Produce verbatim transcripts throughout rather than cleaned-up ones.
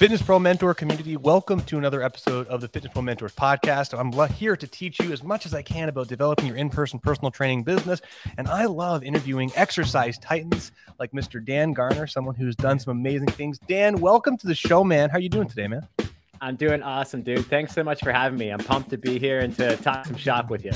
Fitness Pro Mentor community, welcome to another episode of the Fitness Pro Mentors podcast. I'm here to teach you as much as I can about developing your in-person personal training business, and I love interviewing exercise titans like Mister Dan Garner, someone who's done some amazing things. Dan, welcome to the show, man. How are you doing today, man? I'm doing awesome, dude. Thanks so much for having me. I'm pumped to be here and to talk some shop with you.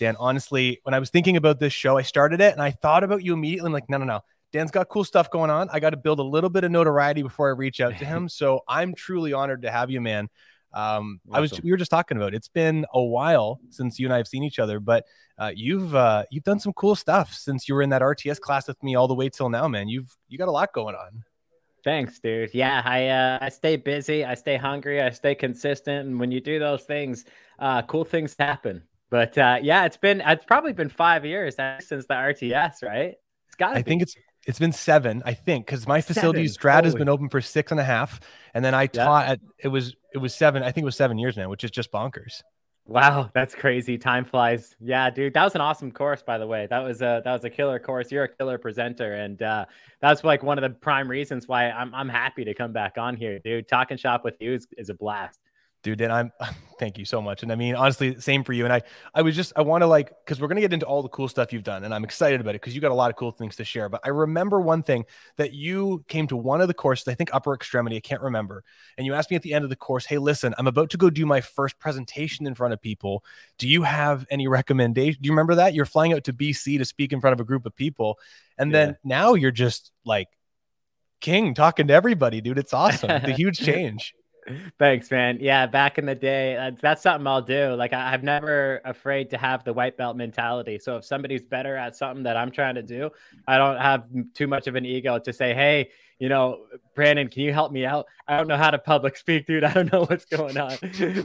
Dan, honestly, when I was thinking about this show, I started it and I thought about you immediately. I'm like, no, no, no. Dan's got cool stuff going on. I got to build a little bit of notoriety before I reach out to him. So I'm truly honored to have you, man. Um, awesome. I was, we were just talking about it. It's been a while since you and I have seen each other, but uh, you've uh, you've done some cool stuff since you were in that R T S class with me all the way till now, man. You've you got a lot going on. Thanks, dude. Yeah, I uh, I stay busy, I stay hungry, I stay consistent, and when you do those things, uh, cool things happen. But uh, yeah, it's been it's probably been five years since the R T S, right? It's got. I be. think it's. It's been seven, I think, because my facility Strata has been open for six and a half. And then I yeah. taught at it was it was seven. I think it was seven years now, which is just bonkers. Wow, that's crazy. Time flies. Yeah, dude, that was an awesome course, by the way. That was a that was a killer course. You're a killer presenter. And uh, that's like one of the prime reasons why I'm I'm happy to come back on here, dude. Talking shop with you is, is a blast. Dude, and I'm thank you so much. And I mean, honestly, same for you. And I, I was just, I want to like, because we're going to get into all the cool stuff you've done. And I'm excited about it because you got a lot of cool things to share. But I remember one thing that you came to one of the courses, I think upper extremity, I can't remember. And you asked me at the end of the course, hey, listen, I'm about to go do my first presentation in front of people. Do you have any recommendations? Do you remember that? You're flying out to B C to speak in front of a group of people. And yeah. then now you're just like king talking to everybody, dude. It's awesome. It's a huge change. Thanks, man. Yeah, back in the day, that's, that's something I'll do. Like, I, I'm never afraid to have the white belt mentality. So if somebody's better at something that I'm trying to do, I don't have too much of an ego to say, hey, you know, Brandon, can you help me out? I don't know how to public speak, dude. I don't know what's going on.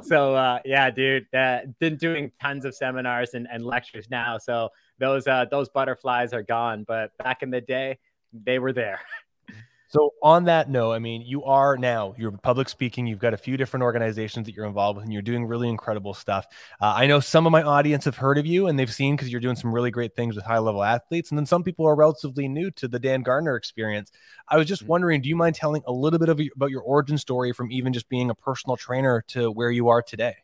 so, uh, yeah, dude, uh, been doing tons of seminars and, and lectures now. So those uh, those butterflies are gone. But back in the day, they were there. So on that note, I mean, you are now, you're public speaking, you've got a few different organizations that you're involved with, and you're doing really incredible stuff. Uh, I know some of my audience have heard of you and they've seen because you're doing some really great things with high-level athletes. And then some people are relatively new to the Dan Garner experience. I was just wondering, do you mind telling a little bit of, about your origin story from even just being a personal trainer to where you are today?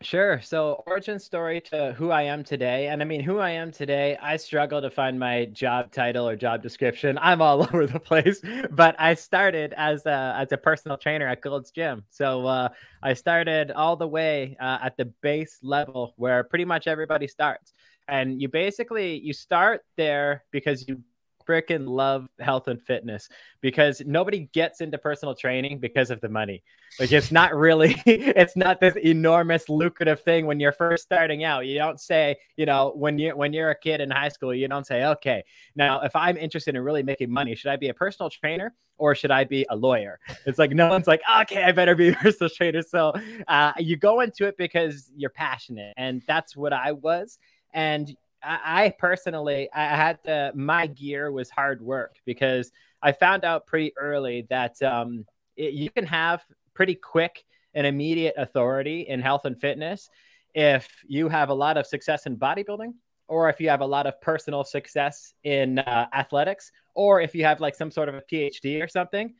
Sure. So origin story to who I am today. And I mean, who I am today, I struggle to find my job title or job description. I'm all over the place, but I started as a, as a personal trainer at Gold's Gym. So uh, I started all the way uh, at the base level where pretty much everybody starts. And you basically, you start there because you freaking love health and fitness, because nobody gets into personal training because of the money. Like, it's not really, it's not this enormous lucrative thing when you're first starting out. You don't say, you know, when you're, when you're a kid in high school, you don't say, okay, now if I'm interested in really making money, should I be a personal trainer or should I be a lawyer? It's like, no one's like, okay, I better be a personal trainer. So uh, you go into it because you're passionate, and that's what I was. And I personally, I had to, my gear was hard work, because I found out pretty early that um, it, you can have pretty quick and immediate authority in health and fitness if you have a lot of success in bodybuilding, or if you have a lot of personal success in uh, athletics, or if you have like some sort of a P H D or something.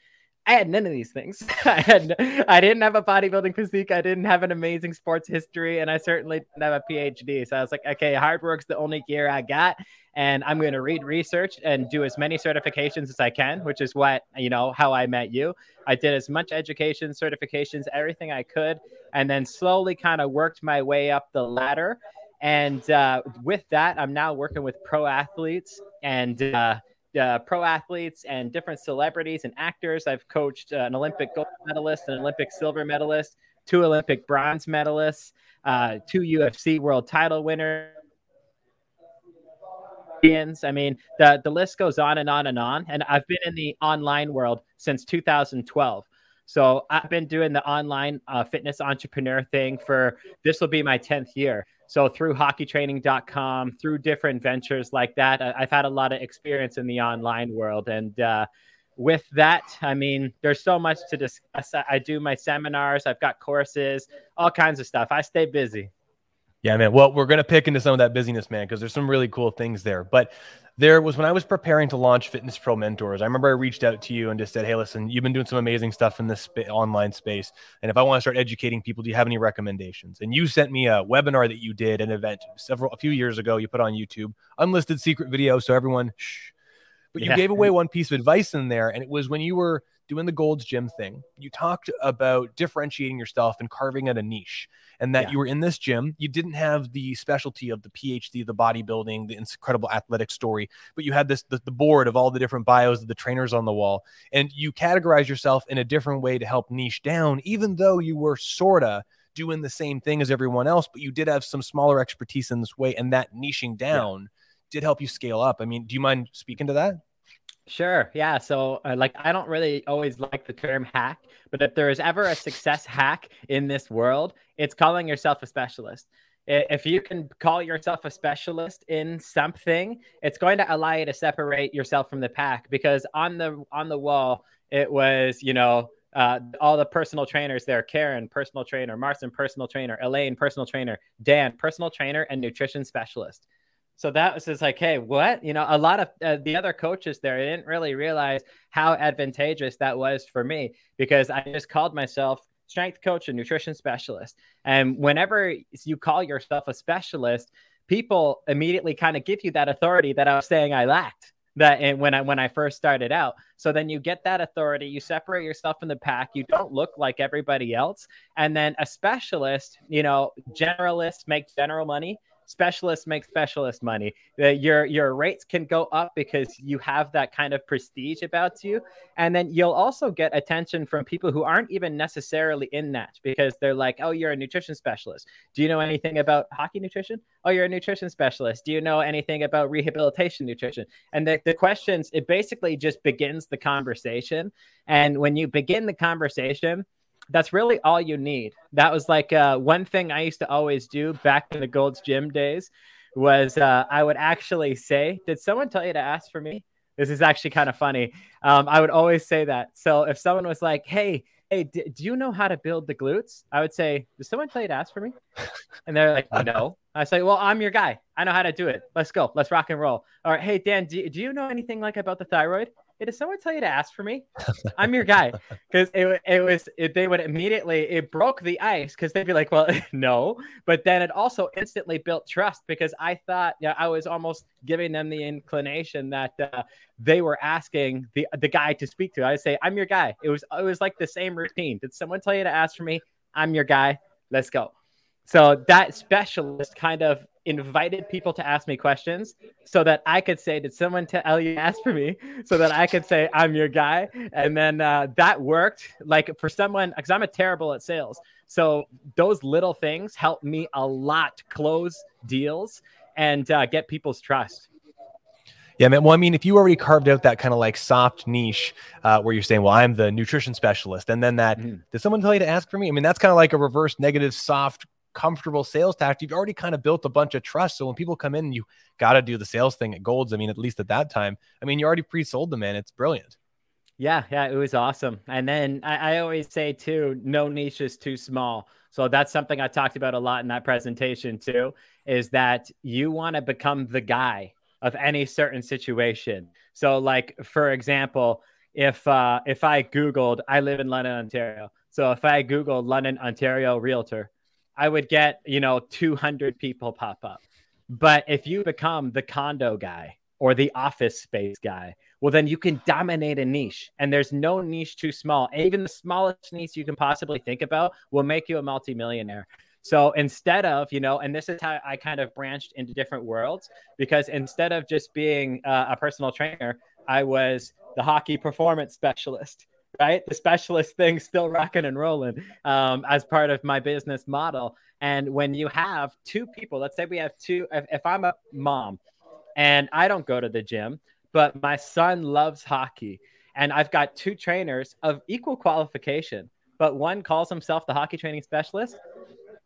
I had none of these things. I had, I didn't have a bodybuilding physique. I didn't have an amazing sports history, and I certainly didn't have a P H D. So I was like, okay, hard work's the only gear I got, and I'm going to read research and do as many certifications as I can, which is what, you know, how I met you. I did as much education, certifications, everything I could, and then slowly kind of worked my way up the ladder. And uh, with that, I'm now working with pro athletes and, uh, Uh, pro athletes and different celebrities and actors. I've coached uh, an Olympic gold medalist, an Olympic silver medalist, two Olympic bronze medalists, uh, two U F C world title winners. I mean, the, the list goes on and on and on. And I've been in the online world since two thousand twelve. So I've been doing the online uh, fitness entrepreneur thing for, this will be my tenth year. So through hockey training dot com, through different ventures like that, I've had a lot of experience in the online world. And uh, with that, I mean, there's so much to discuss. I do my seminars, I've got courses, all kinds of stuff. I stay busy. Yeah, man. Well, we're going to pick into some of that busyness, man, because there's some really cool things there. But there was when I was preparing to launch Fitness Pro Mentors, I remember I reached out to you and just said, hey, listen, you've been doing some amazing stuff in this sp- online space. And if I want to start educating people, do you have any recommendations? And you sent me a webinar that you did, an event several, a few years ago, you put on YouTube, unlisted secret video. So everyone, shh, but you yeah. gave away one piece of advice in there. And it was when you were doing the Gold's Gym thing, you talked about differentiating yourself and carving out a niche, and that yeah. you were in this gym. You didn't have the specialty of the PhD, the bodybuilding, the incredible athletic story, but you had this, the, the board of all the different bios of the trainers on the wall, and you categorize yourself in a different way to help niche down, even though you were sorta doing the same thing as everyone else, but you did have some smaller expertise in this way. And that niching down yeah. did help you scale up. I mean, do you mind speaking to that? Sure. Yeah. So uh, like, I don't really always like the term hack, but if there is ever a success hack in this world, it's calling yourself a specialist. If you can call yourself a specialist in something, it's going to allow you to separate yourself from the pack, because on the, on the wall, it was, you know, uh, all the personal trainers there, Karen, personal trainer, Marcin, personal trainer, Elaine, personal trainer, Dan, personal trainer, and nutrition specialist. So that was just like, hey, what? You know, a lot of uh, the other coaches there, I didn't really realize how advantageous that was for me, because I just called myself strength coach and nutrition specialist. And whenever you call yourself a specialist, people immediately kind of give you that authority that I was saying I lacked that and when I when I first started out. So then you get that authority, you separate yourself from the pack, you don't look like everybody else. And then a specialist, you know, generalists make general money. Specialists make specialist money. Your your rates can go up because you have that kind of prestige about you. And then you'll also get attention from people who aren't even necessarily in that, because they're like, oh, you're a nutrition specialist. Do you know anything about hockey nutrition? Oh, you're a nutrition specialist. Do you know anything about rehabilitation nutrition? And the, the questions, it basically just begins the conversation. And when you begin the conversation, that's really all you need. That was like uh, one thing I used to always do back in the Gold's Gym days was uh, I would actually say, did someone tell you to ask for me? This is actually kind of funny. Um, I would always say that. So if someone was like, hey, hey, d- do you know how to build the glutes? I would say, did someone tell you to ask for me? And they're like, no. I say, well, I'm your guy. I know how to do it. Let's go. Let's rock and roll. All right. Hey, Dan, do, do you know anything like about the thyroid? Hey, did someone tell you to ask for me? I'm your guy. Because it it was, it, they would immediately, it broke the ice, because they'd be like, well, no. But then it also instantly built trust, because I thought, yeah, you know, I was almost giving them the inclination that uh, they were asking the the guy to speak to. I would say, I'm your guy. It was, it was like the same routine. Did someone tell you to ask for me? I'm your guy. Let's go. So that specialist kind of invited people to ask me questions, so that I could say, did someone tell you to ask for me? So that I could say, I'm your guy. And then uh, that worked, like, for someone, because I'm a terrible at sales. So those little things helped me a lot close deals and uh, get people's trust. Yeah, man. Well, I mean, if you already carved out that kind of like soft niche uh, where you're saying, well, I'm the nutrition specialist, and then that, mm-hmm. did someone tell you to ask for me? I mean, that's kind of like a reverse negative, soft, comfortable sales tactic. You've already kind of built a bunch of trust. So when people come in, you got to do the sales thing at Gold's. I mean, at least at that time, I mean, you already pre-sold them, man. It's brilliant. Yeah. Yeah. It was awesome. And then I, I always say too, no niche is too small. So that's something I talked about a lot in that presentation too, is that you want to become the guy of any certain situation. So like, for example, if, uh, if I Googled, I live in London, Ontario. So if I Googled London, Ontario realtor, I would get, you know, two hundred people pop up. But if you become the condo guy or the office space guy, well, then you can dominate a niche, and there's no niche too small. Even the smallest niche you can possibly think about will make you a multimillionaire. So instead of, you know, and this is how I kind of branched into different worlds, because instead of just being uh, a personal trainer, I was the hockey performance specialist. Right? The specialist thing still rocking and rolling um, as part of my business model. And when you have two people, let's say we have two, if, if I'm a mom and I don't go to the gym, but my son loves hockey, and I've got two trainers of equal qualification, but one calls himself the hockey training specialist,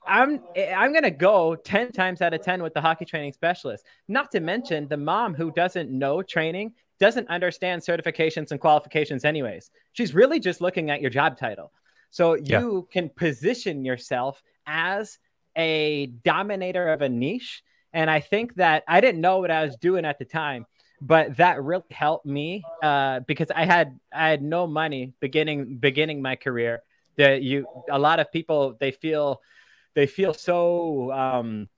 I'm I'm going to go ten times out of ten with the hockey training specialist, not to mention the mom who doesn't know training, doesn't understand certifications and qualifications anyways. She's really just looking at your job title. So you yeah. can position yourself as a dominator of a niche. And I think that I didn't know what I was doing at the time, But that really helped me uh, because I had I had no money beginning beginning my career. That you a lot of people they feel they feel so um,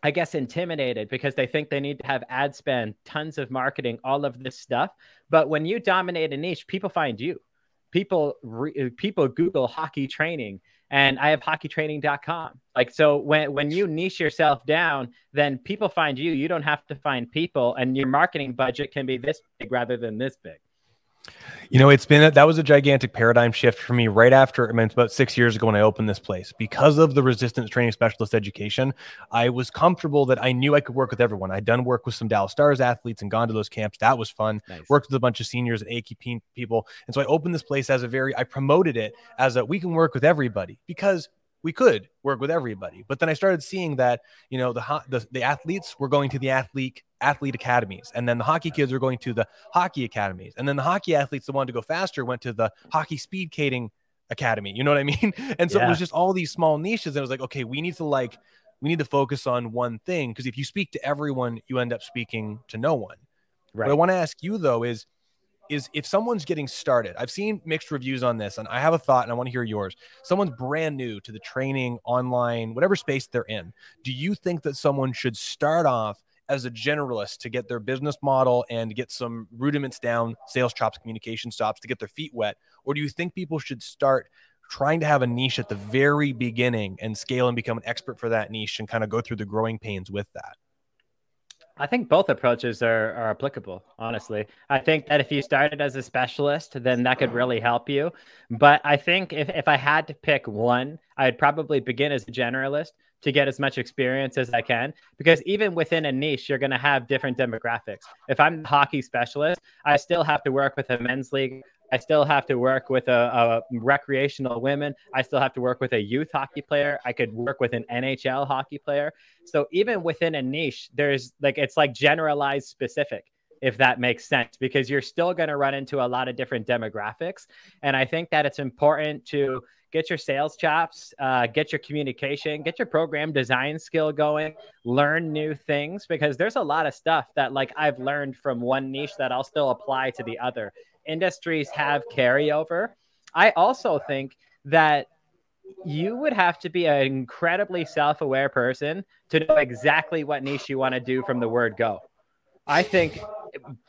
I guess intimidated because they think they need to have ad spend, tons of marketing, all of this stuff. But when you dominate a niche, people find you. People re- people Google hockey training, and I have hockey training dot com. Like, so when, when you niche yourself down, then people find you. You don't have to find people, and your marketing budget can be this big rather than this big. You know, it's been a, that was a gigantic paradigm shift for me right after, I mean, it's about six years ago when I opened this place. Because of the resistance training specialist education, I was comfortable that I knew I could work with everyone. I'd done work with some Dallas Stars athletes and gone to those camps. That was fun. Nice. Worked with a bunch of seniors and A K P people. And so I opened this place as a very, I promoted it as a, we can work with everybody because we could work with everybody. But then I started seeing that, you know, the the, the athletes were going to the athlete athlete academies. And then the hockey kids were going to the hockey academies. And then the hockey athletes that wanted to go faster went to the hockey speed skating academy. You know what I mean? And so yeah. It was just all these small niches. And it was like, okay, we need to like, we need to focus on one thing. Because if you speak to everyone, you end up speaking to no one. Right. What I want to ask you though is, is if someone's getting started, I've seen mixed reviews on this and I have a thought and I want to hear yours. Someone's brand new to the training, online, whatever space they're in. Do you think that someone should start off as a generalist to get their business model and get some rudiments down, sales chops, communication chops, to get their feet wet? Or do you think people should start trying to have a niche at the very beginning and scale and become an expert for that niche and kind of go through the growing pains with that? I think both approaches are, are applicable, honestly. I think that if you started as a specialist, then that could really help you. But I think if, if I had to pick one, I'd probably begin as a generalist to get as much experience as I can, because even within a niche, you're going to have different demographics. If I'm a hockey specialist, I still have to work with a men's league. I still have to work with a, a recreational women. I still have to work with a youth hockey player. I could work with an N H L hockey player. So even within a niche, there's like, it's like generalized specific, if that makes sense, because you're still going to run into a lot of different demographics. And I think that it's important to get your sales chops, uh, get your communication, get your program design skill going, learn new things, because there's a lot of stuff that like I've learned from one niche that I'll still apply to the other. Industries have carryover. I also think that you would have to be an incredibly self-aware person to know exactly what niche you want to do from the word go. I think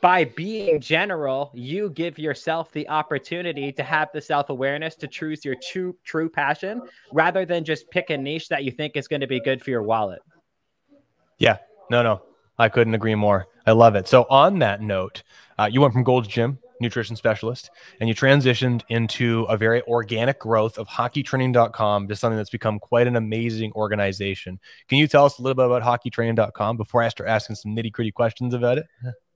by being general, you give yourself the opportunity to have the self-awareness to choose your true, true passion rather than just pick a niche that you think is going to be good for your wallet. Yeah, no, no, I couldn't agree more. I love it. So on that note, uh, you went from Gold's Gym, nutrition specialist, and you transitioned into a very organic growth of hockey training dot com to something that's become quite an amazing organization. Can you tell us a little bit about hockey training dot com before I start asking some nitty gritty questions about it?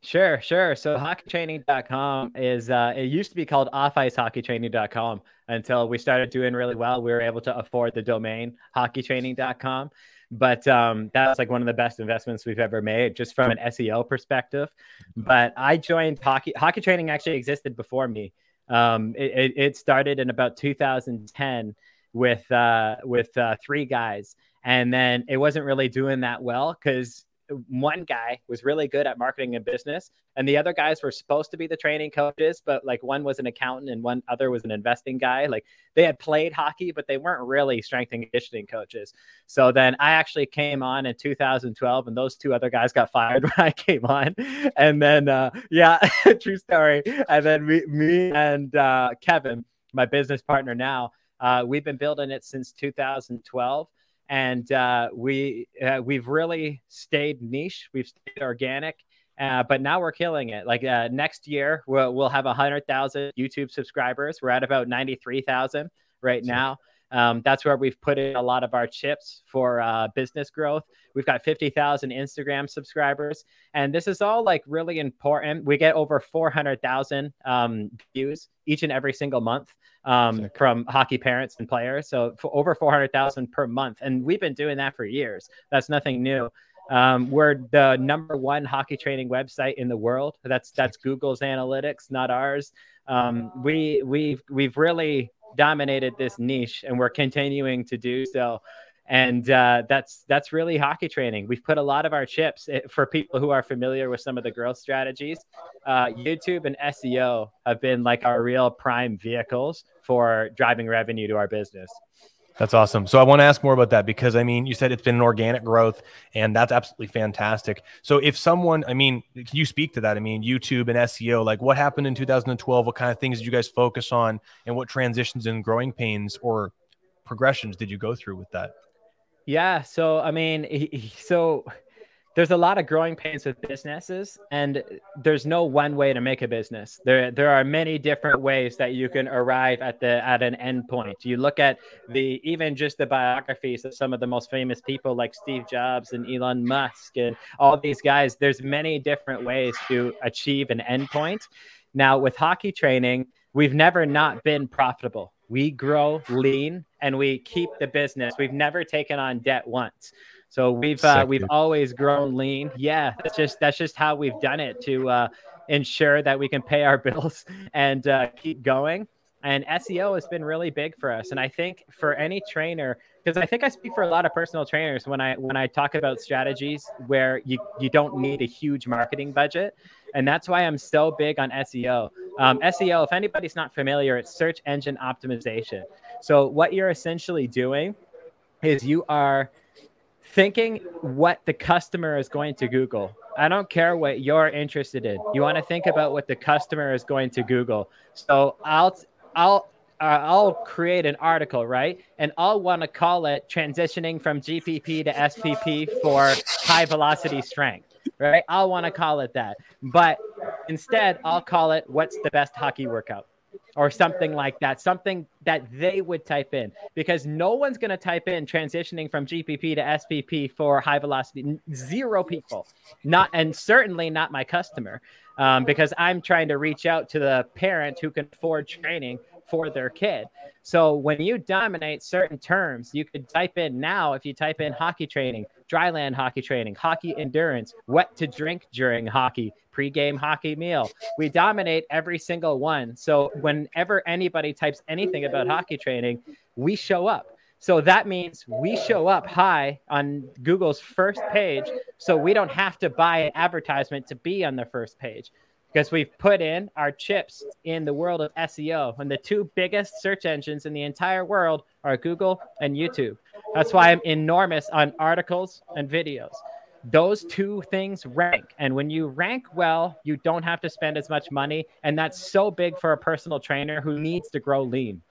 Sure, sure. So hockey training dot com is, uh, it used to be called off ice hockey training dot com until we started doing really well. We were able to afford the domain hockey training dot com. But um, that was like one of the best investments we've ever made, just from an S E O perspective. But I joined hockey. Hockey training actually existed before me. Um, it, it started in about two thousand ten with uh, with uh, three guys, and then it wasn't really doing that well because one guy was really good at marketing and business, and the other guys were supposed to be the training coaches, but like one was an accountant and one other was an investing guy. Like they had played hockey, but they weren't really strength and conditioning coaches. So then I actually came on in two thousand twelve, and those two other guys got fired when I came on. And then, uh, yeah, true story. And then we, me and uh, Kevin, my business partner now, uh, we've been building it since two thousand twelve. And uh, we uh, we've really stayed niche. We've stayed organic, uh, but now we're killing it. Like uh, next year, we'll we'll have a hundred thousand YouTube subscribers. We're at about ninety three thousand right now. Um, that's where we've put in a lot of our chips for uh, business growth. We've got fifty thousand Instagram subscribers, and this is all like really important. We get over four hundred thousand um, views each and every single month um, okay. from hockey parents and players. So for over four hundred thousand per month. And we've been doing that for years. That's nothing new. Um, we're the number one hockey training website in the world. That's, that's Google's analytics, not ours. Um, we, we've, we've really dominated this niche, and we're continuing to do so. And uh, that's that's really hockey training. We've put a lot of our chips it, for people who are familiar with some of the growth strategies. Uh, YouTube and S E O have been like our real prime vehicles for driving revenue to our business. That's awesome. So I want to ask more about that, because I mean, you said it's been an organic growth, and that's absolutely fantastic. So if someone, I mean, can you speak to that? I mean, YouTube and S E O, like what happened in two thousand twelve? What kind of things did you guys focus on, and what transitions and growing pains or progressions did you go through with that? Yeah. So, I mean, so there's a lot of growing pains with businesses, and there's no one way to make a business. There, there are many different ways that you can arrive at the, at an end point. You look at the, even just the biographies of some of the most famous people like Steve Jobs and Elon Musk and all these guys, there's many different ways to achieve an end point. Now with hockey training, we've never not been profitable. We grow lean and we keep the business. We've never taken on debt once. So we've uh, we've always grown lean. Yeah, that's just that's just how we've done it to uh, ensure that we can pay our bills and uh, keep going. And S E O has been really big for us. And I think for any trainer, because I think I speak for a lot of personal trainers when I when I talk about strategies where you, you don't need a huge marketing budget. And that's why I'm so big on S E O. Um, S E O, if anybody's not familiar, it's search engine optimization. So what you're essentially doing is you are thinking what the customer is going to Google. I don't care what you're interested in. You want to think about what the customer is going to Google. So I'll... I'll uh, I'll create an article, right? And I'll want to call it transitioning from G P P to S P P for high velocity strength, right? I'll want to call it that. But instead, I'll call it what's the best hockey workout or something like that, something that they would type in, because no one's going to type in transitioning from G P P to S P P for high velocity. Zero people, not and certainly not my customer. Um, because I'm trying to reach out to the parent who can afford training for their kid. So when you dominate certain terms, you could type in now, if you type in hockey training, dryland hockey training, hockey endurance, what to drink during hockey, pregame hockey meal. We dominate every single one. So whenever anybody types anything about hockey training, we show up. So that means we show up high on Google's first page, so we don't have to buy an advertisement to be on the first page, because we've put in our chips in the world of S E O. And the two biggest search engines in the entire world are Google and YouTube. That's why I'm enormous on articles and videos. Those two things rank. And when you rank well, you don't have to spend as much money. And that's so big for a personal trainer who needs to grow lean.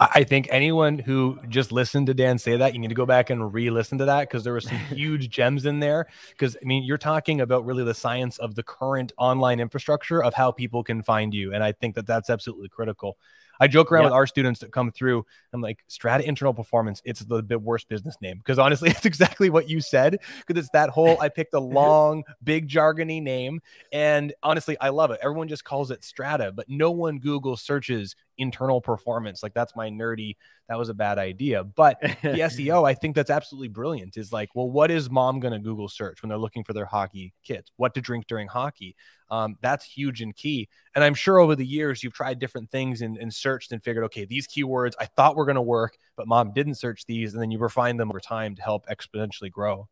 I think anyone who just listened to Dan say that, you need to go back and re-listen to that, because there were some huge gems in there. Because, I mean, you're talking about really the science of the current online infrastructure of how people can find you. And I think that that's absolutely critical. I joke around yep. with our students that come through. I'm like, Strata Internal Performance, it's the bit worst business name. Because honestly, it's exactly what you said. Because it's that whole, I picked a long, big jargony name. And honestly, I love it. Everyone just calls it Strata, but no one Google searches internal performance. Like, that's my nerdy. That was a bad idea. But the S E O, I think that's absolutely brilliant. Is like, well, what is mom going to Google search when they're looking for their hockey kids? What to drink during hockey? Um, that's huge and key. And I'm sure over the years, you've tried different things and, and searched and figured, okay, these keywords I thought were going to work, but mom didn't search these. And then you refine them over time to help exponentially grow.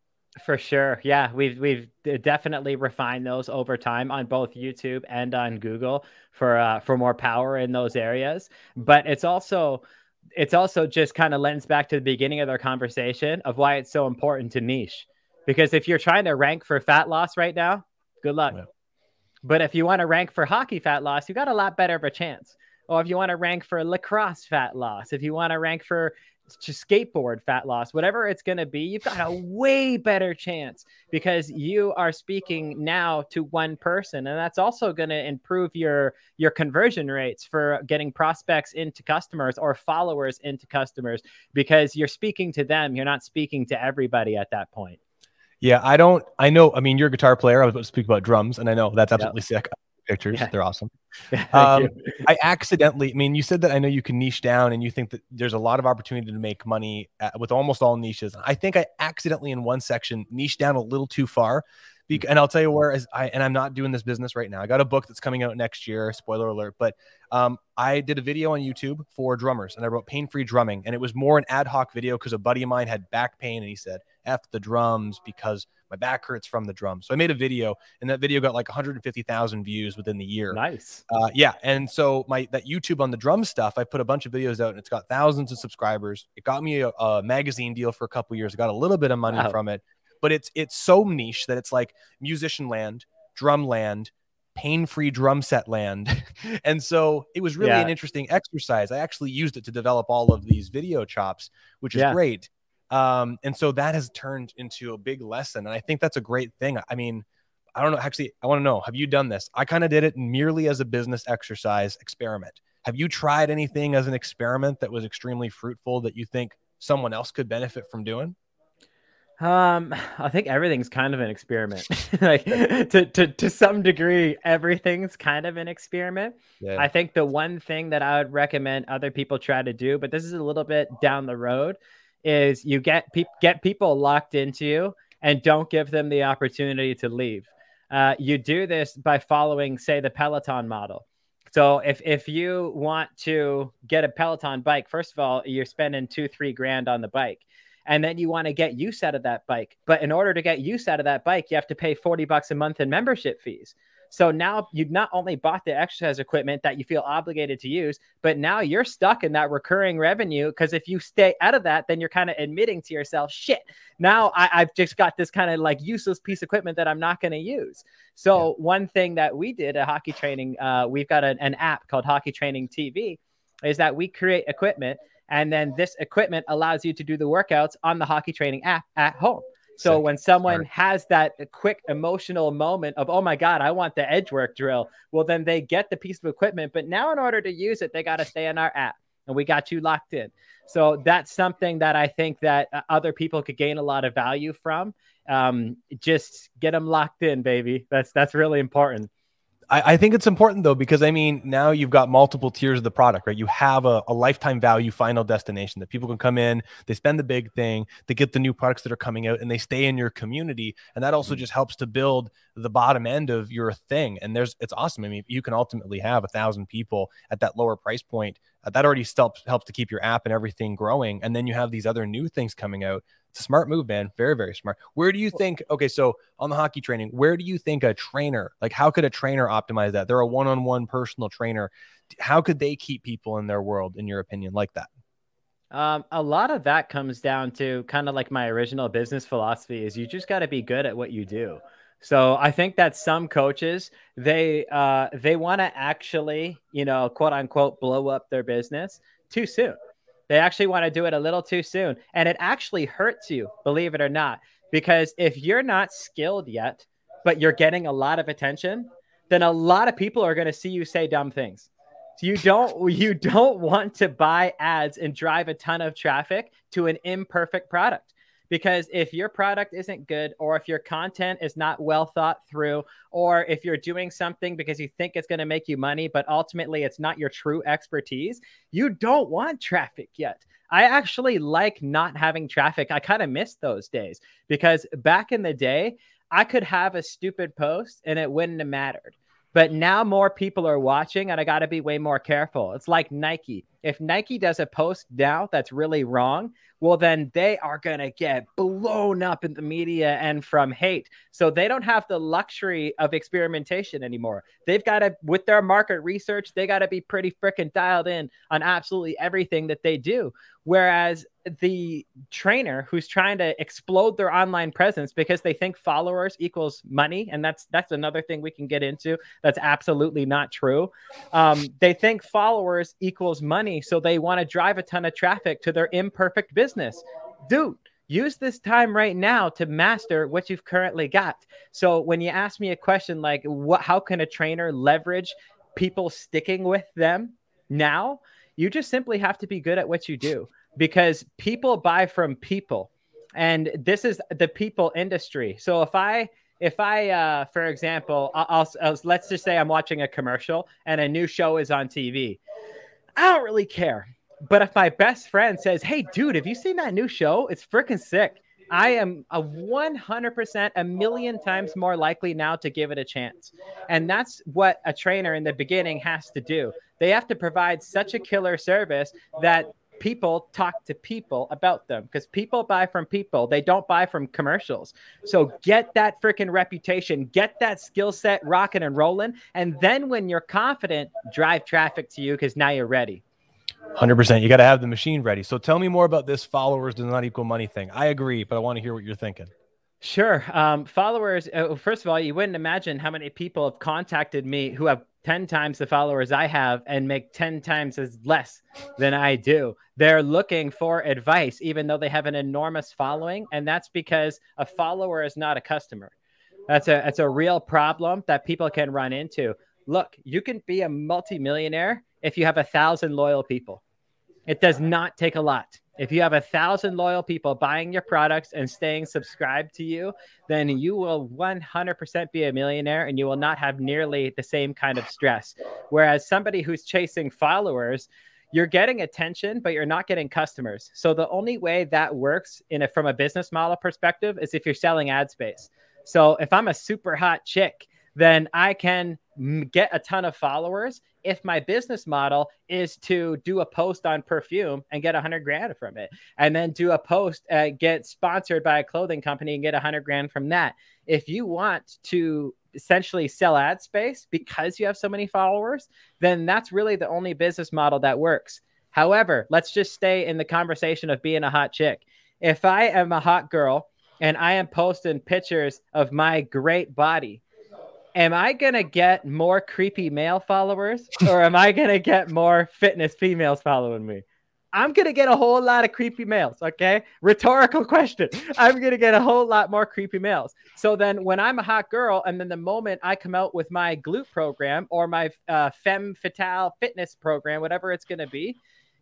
For sure. Yeah, we've we've definitely refined those over time on both YouTube and on Google for uh, for more power in those areas. But it's also it's also just kind of lends back to the beginning of our conversation of why it's so important to niche. Because if you're trying to rank for fat loss right now, good luck. Yeah. But if you want to rank for hockey fat loss, you got a lot better of a chance. Or if you want to rank for lacrosse fat loss, if you want to rank for to skateboard fat loss, whatever it's going to be, you've got a way better chance because you are speaking now to one person. And that's also going to improve your, your conversion rates for getting prospects into customers or followers into customers, because you're speaking to them. You're not speaking to everybody at that point. Yeah. I don't, I know. I mean, you're a guitar player. I was about to speak about drums, and I know that's absolutely yep. sick. Pictures. Yeah. They're awesome. Um, I accidentally, I mean, you said that I know you can niche down and you think that there's a lot of opportunity to make money at, with almost all niches. I think I accidentally in one section niche down a little too far, And I'll tell you where, as I, and I'm not doing this business right now. I got a book that's coming out next year, spoiler alert, but um, I did a video on YouTube for drummers and I wrote pain-free drumming. And it was more an ad hoc video because a buddy of mine had back pain and he said, F the drums because my back hurts from the drums. So I made a video and that video got like one hundred fifty thousand views within the year. Nice. Uh, yeah. And so my, that YouTube on the drum stuff, I put a bunch of videos out and it's got thousands of subscribers. It got me a, a magazine deal for a couple of years. I got a little bit of money wow. from it. But it's it's so niche that it's like musician land, drum land, pain-free drum set land. And so it was really yeah. an interesting exercise. I actually used it to develop all of these video chops, which is yeah. great. Um, and so that has turned into a big lesson. And I think that's a great thing. I mean, I don't know. Actually, I want to know, have you done this? I kind of did it merely as a business exercise experiment. Have you tried anything as an experiment that was extremely fruitful that you think someone else could benefit from doing? Um, I think everything's kind of an experiment. Like to, to, to some degree, everything's kind of an experiment. Yeah. I think the one thing that I would recommend other people try to do, but this is a little bit down the road, is you get pe- get people locked into you and don't give them the opportunity to leave. Uh, you do this by following, say, the Peloton model. So if, if you want to get a Peloton bike, first of all, you're spending two, three grand on the bike. And then you want to get use out of that bike. But in order to get use out of that bike, you have to pay forty bucks a month in membership fees. So now you've not only bought the exercise equipment that you feel obligated to use, but now you're stuck in that recurring revenue. Because if you stay out of that, then you're kind of admitting to yourself, shit, now I, I've just got this kind of like useless piece of equipment that I'm not going to use. So yeah. one thing that we did at Hockey Training, uh, we've got an, an app called Hockey Training T V, is that we create equipment. And then this equipment allows you to do the workouts on the Hockey Training app at home. So Sick. When someone has that quick emotional moment of, oh my God, I want the edge work drill. Well, then they get the piece of equipment. But now in order to use it, they got to stay in our app. And we got you locked in. So that's something that I think that other people could gain a lot of value from. Um, just get them locked in, baby. That's that's really important. I think it's important though, because I mean, now you've got multiple tiers of the product, right? You have a, a lifetime value final destination that people can come in, they spend the big thing, they get the new products that are coming out and they stay in your community. And that also just helps to build the bottom end of your thing. And there's, it's awesome. I mean, you can ultimately have a thousand people at that lower price point uh, that already helps, helps to keep your app and everything growing. And then you have these other new things coming out. It's a smart move, man. Very, very smart. Where do you think, okay, so on the Hockey Training, where do you think a trainer, like how could a trainer optimize that? They're a one-on-one personal trainer. How could they keep people in their world, in your opinion, like that? Um, a lot of that comes down to kind of like my original business philosophy is you just got to be good at what you do. So I think that some coaches, they uh, they want to actually, you know, quote unquote, blow up their business too soon. They actually want to do it a little too soon. And it actually hurts you, believe it or not, because if you're not skilled yet, but you're getting a lot of attention, then a lot of people are going to see you say dumb things. So you don't you don't want to buy ads and drive a ton of traffic to an imperfect product. Because if your product isn't good, or if your content is not well thought through, or if you're doing something because you think it's going to make you money, but ultimately it's not your true expertise, you don't want traffic yet. I actually like not having traffic. I kind of miss those days because back in the day, I could have a stupid post and it wouldn't have mattered. But now more people are watching and I got to be way more careful. It's like Nike. If Nike does a post now that's really wrong, well, then they are going to get blown up in the media and from hate. So they don't have the luxury of experimentation anymore. They've got to, with their market research, they got to be pretty freaking dialed in on absolutely everything that they do. Whereas the trainer who's trying to explode their online presence because they think followers equals money, and that's that's another thing we can get into. That's absolutely not true. Um, they think followers equals money. So they want to drive a ton of traffic to their imperfect business. Dude, use this time right now to master what you've currently got. So when you ask me a question like, what, how can a trainer leverage people sticking with them now? You just simply have to be good at what you do because people buy from people. And this is the people industry. So if I If I, uh, for example, I'll, I'll, let's just say I'm watching a commercial and a new show is on T V. I don't really care. But if my best friend says, hey, dude, have you seen that new show? It's freaking sick. I am a one hundred percent, a million times more likely now to give it a chance. And that's what a trainer in the beginning has to do. They have to provide such a killer service that people talk to people about them, because people buy from people. They don't buy from commercials. So get that freaking reputation, get that skill set rocking and rolling. And then when you're confident, drive traffic to you, because now you're ready. one hundred percent. You got to have the machine ready. So tell me more about this followers does not equal money thing. I agree, but I want to hear what you're thinking. Sure. Um, followers, uh, first of all, you wouldn't imagine how many people have contacted me who have ten times the followers I have and make ten times as less than I do. They're looking for advice, even though they have an enormous following. And that's because a follower is not a customer. That's a, that's a real problem that people can run into. Look, you can be a multimillionaire if you have a thousand loyal people. It does not take a lot. If you have a thousand loyal people buying your products and staying subscribed to you, then you will one hundred percent be a millionaire, and you will not have nearly the same kind of stress. Whereas somebody who's chasing followers, you're getting attention, but you're not getting customers. So the only way that works in a, from a business model perspective is if you're selling ad space. So if I'm a super hot chick, then I can get a ton of followers if my business model is to do a post on perfume and get a hundred grand from it, and then do a post, uh, get sponsored by a clothing company and get a hundred grand from that. If you want to essentially sell ad space because you have so many followers, then that's really the only business model that works. However, let's just stay in the conversation of being a hot chick. If I am a hot girl and I am posting pictures of my great body, am I going to get more creepy male followers, or am I going to get more fitness females following me? I'm going to get a whole lot of creepy males, okay? Rhetorical question. I'm going to get a whole lot more creepy males. So then when I'm a hot girl, and then the moment I come out with my glute program or my uh, femme fatale fitness program, whatever it's going to be,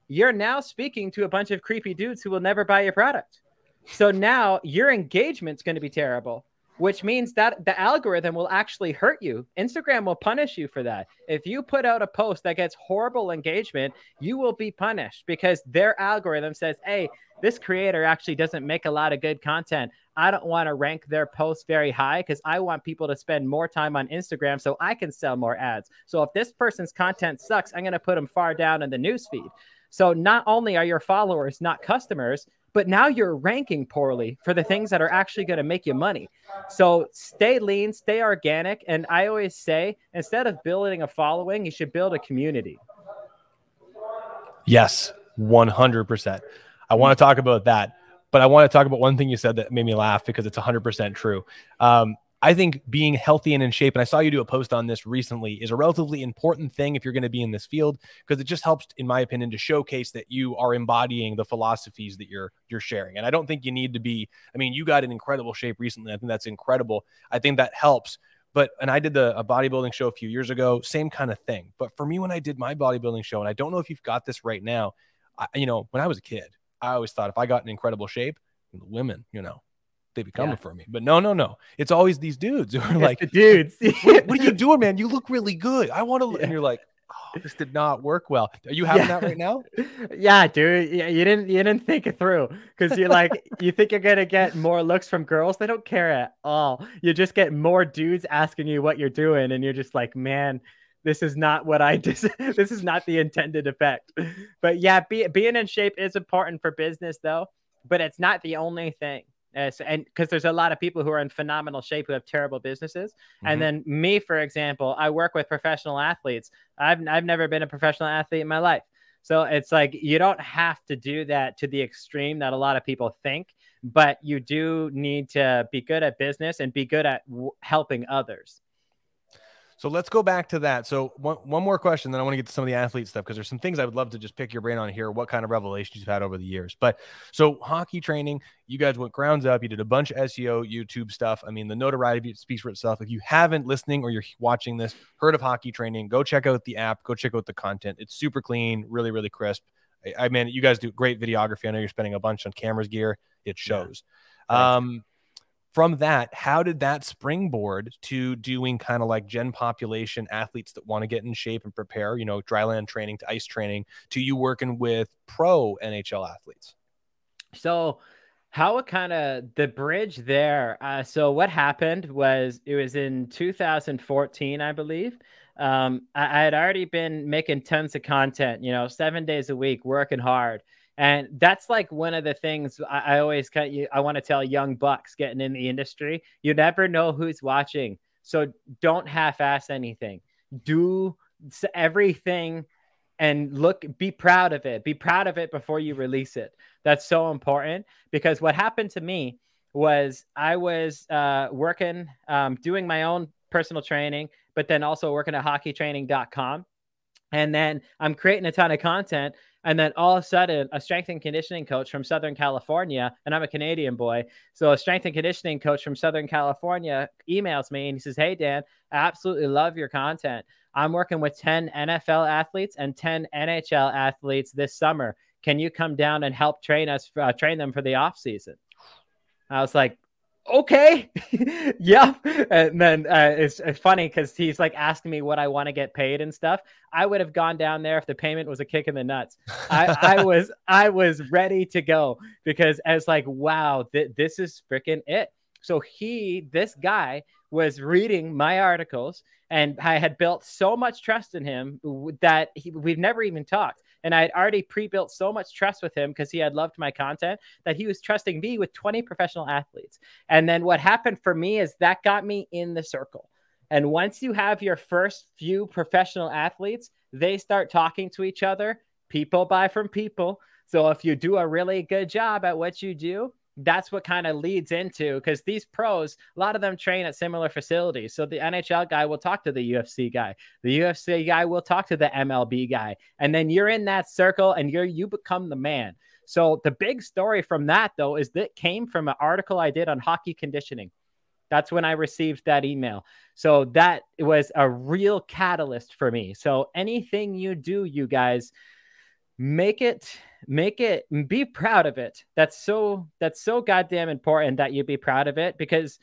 you're now speaking to a bunch of creepy dudes who will never buy your product. So now your engagement's going to be terrible, which means that the algorithm will actually hurt you. Instagram will punish you for that. If you put out a post that gets horrible engagement, you will be punished, because their algorithm says, hey, this creator actually doesn't make a lot of good content. I don't want to rank their posts very high because I want people to spend more time on Instagram so I can sell more ads. So if this person's content sucks, I'm going to put them far down in the newsfeed. So not only are your followers not customers, but now you're ranking poorly for the things that are actually going to make you money. So stay lean, stay organic. And I always say, instead of building a following, you should build a community. Yes, one hundred percent. I want to talk about that, but I want to talk about one thing you said that made me laugh, because it's one hundred percent true. Um, I think being healthy and in shape, and I saw you do a post on this recently, is a relatively important thing if you're going to be in this field, because it just helps, in my opinion, to showcase that you are embodying the philosophies that you're you're sharing. And I don't think you need to be, I mean, you got in incredible shape recently. I think that's incredible. I think that helps. But, and I did the, a bodybuilding show a few years ago, same kind of thing. But for me, when I did my bodybuilding show, and I don't know if you've got this right now, I, you know, when I was a kid, I always thought if I got in incredible shape, the women, you know, they be coming yeah. for me. But no, no, no. It's always these dudes who are it's like, the dudes. what, what are you doing, man? You look really good. I want to look. Yeah. And you're like, oh, this did not work well. Are you having yeah. that right now? Yeah, dude. Yeah, you didn't, you didn't think it through, because you're like, you think you're going to get more looks from girls. They don't care at all. You just get more dudes asking you what you're doing. And you're just like, man, this is not what I just, dis- this is not the intended effect. But yeah, be, being in shape is important for business though, but it's not the only thing. Uh, so, and because there's a lot of people who are in phenomenal shape who have terrible businesses. Mm-hmm. And then me, for example, I work with professional athletes. I've I've never been a professional athlete in my life. So it's like, you don't have to do that to the extreme that a lot of people think, but you do need to be good at business and be good at w- helping others. So let's go back to that. So one, one more question, then I want to get to some of the athlete stuff, because there's some things I would love to just pick your brain on here, what kind of revelations you've had over the years. But so hockey training, you guys went grounds up. You did a bunch of S E O, YouTube stuff. I mean, the notoriety speaks for itself. If you haven't listening or you're watching this, heard of hockey training, go check out the app. Go check out the content. It's super clean, really, really crisp. I, I mean, you guys do great videography. I know you're spending a bunch on cameras gear. It shows. Yeah. Um, From that, how did that springboard to doing kind of like gen population athletes that want to get in shape and prepare, you know, dryland training to ice training, to you working with pro N H L athletes? So How kind of the bridge there. Uh, so what happened was it was in two thousand fourteen, I believe. Um, I, I had already been making tons of content, you know, seven days a week, working hard. And that's like one of the things I, I always cut you. I want to tell young bucks getting in the industry, you never know who's watching. So don't half-ass anything. Do everything and look, be proud of it. Be proud of it before you release it. That's so important, because what happened to me was I was uh, working, um, doing my own personal training, but then also working at hockey training dot com. And then I'm creating a ton of content. And then all of a sudden, a strength and conditioning coach from Southern California, and I'm a Canadian boy, so a strength and conditioning coach from Southern California emails me and he says, "Hey, Dan, I absolutely love your content. I'm working with ten N F L athletes and ten N H L athletes this summer. Can you come down and help train us, uh, train them for the off season?" I was like, okay. Yeah. And then uh, it's, it's funny because he's like asking me what I want to get paid and stuff. I would have gone down there if the payment was a kick in the nuts. I, I was I was ready to go, because I was like, wow, th- this is freaking it. So he, this guy was reading my articles, and I had built so much trust in him that he, we've never even talked. And I had already pre-built so much trust with him because he had loved my content that he was trusting me with twenty professional athletes. And then what happened for me is that got me in the circle. And once you have your first few professional athletes, they start talking to each other. People buy from people. So if you do a really good job at what you do, that's what kind of leads into, because these pros, a lot of them train at similar facilities. So the N H L guy will talk to the U F C guy. The U F C guy will talk to the M L B guy. And then you're in that circle and you're, you become the man. So the big story from that, though, is that came from an article I did on hockey conditioning. That's when I received that email. So that was a real catalyst for me. So anything you do, you guys, make it, make it, be proud of it. That's so, that's so goddamn important that you be proud of it, because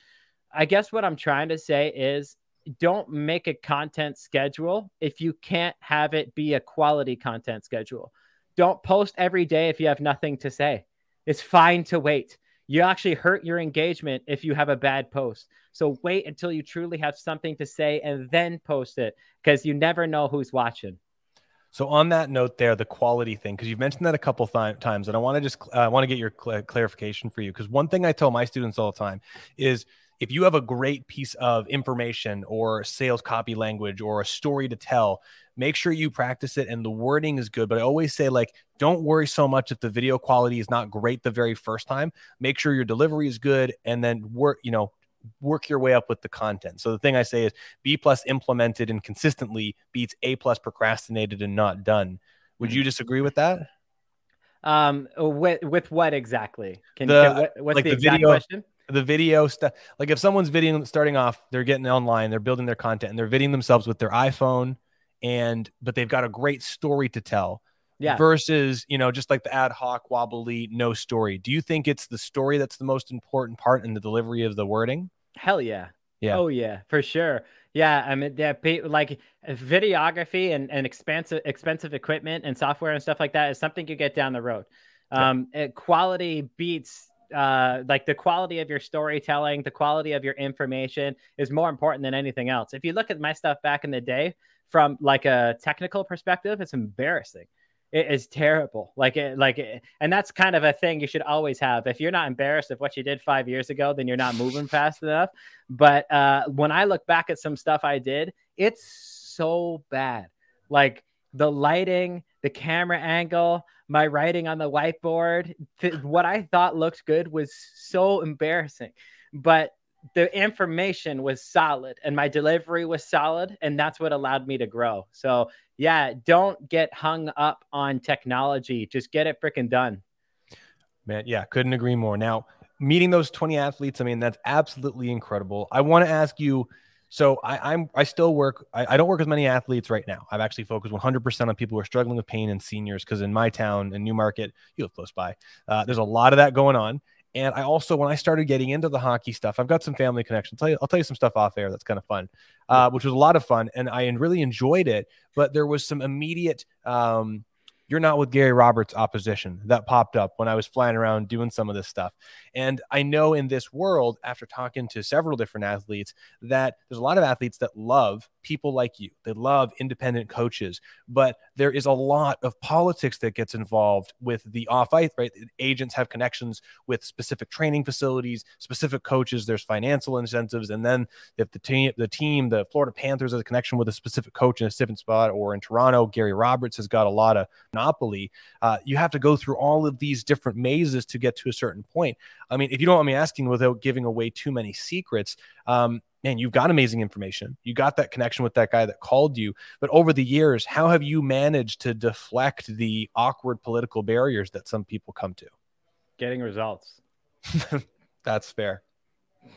I guess what I'm trying to say is don't make a content schedule if you can't have it be a quality content schedule. Don't post every day if you have nothing to say. It's fine to wait. You actually hurt your engagement if you have a bad post. So wait until you truly have something to say and then post it, because you never know who's watching. So on that note there, the quality thing, because you've mentioned that a couple th- times, and I want to just I uh, want to get your cl- clarification for you, because one thing I tell my students all the time is if you have a great piece of information or sales copy language or a story to tell, make sure you practice it and the wording is good. But I always say, like, don't worry so much if the video quality is not great the very first time. Make sure your delivery is good, and then work, you know, work your way up with the content. So the thing I say is B plus implemented and consistently beats A plus procrastinated and not done. Would you disagree with that? Um, with, with what exactly? Can, the, can what, what's like the, the exact video, question? The video stuff. Like if someone's video starting off, they're getting online, they're building their content, and they're videoing themselves with their iPhone, and but they've got a great story to tell. Yeah. Versus, you know, just like the ad hoc wobbly, no story. Do you think it's the story that's the most important part in the delivery of the wording? Hell yeah. Yeah. Oh yeah, for sure. Yeah. I mean, yeah, like videography and, and expensive, expensive equipment and software and stuff like that is something you get down the road. Um, yeah. Quality beats, uh, like the quality of your storytelling, the quality of your information is more important than anything else. If you look at my stuff back in the day from like a technical perspective, it's embarrassing. It is terrible. Like, it, like, it, and that's kind of a thing you should always have. If you're not embarrassed of what you did five years ago, then you're not moving fast enough. But uh, when I look back at some stuff I did, it's so bad. Like the lighting, the camera angle, my writing on the whiteboard, th- what I thought looked good was so embarrassing. But the information was solid and my delivery was solid, and that's what allowed me to grow. So yeah, don't get hung up on technology. Just get it freaking done, man. Yeah. Couldn't agree more. Now meeting those twenty athletes, I mean, that's absolutely incredible. I want to ask you, so I, I'm, I still work, I, I don't work with many athletes right now. I've actually focused one hundred percent on people who are struggling with pain and seniors. Cause in my town in Newmarket, you live close by, uh, there's a lot of that going on. And I also, when I started getting into the hockey stuff, I've got some family connections. I'll tell you, I'll tell you some stuff off air that's kind of fun, uh, which was a lot of fun. And I really enjoyed it. But there was some immediate um, you're not with Gary Roberts' opposition. That popped up when I was flying around doing some of this stuff. And I know in this world, after talking to several different athletes, that there's a lot of athletes that love people like you. They love independent coaches, but there is a lot of politics that gets involved with the off-ice, right? Agents have connections with specific training facilities, specific coaches. There's financial incentives. And then if the team, the team, the Florida Panthers has a connection with a specific coach in a different spot, or in Toronto, Gary Roberts has got a lot of monopoly. Uh, you have to go through all of these different mazes to get to a certain point. I mean, if you don't want me asking without giving away too many secrets, um, man, you've got amazing information. You got that connection with that guy that called you. But over the years, how have you managed to deflect the awkward political barriers that some people come to? Getting results. That's fair.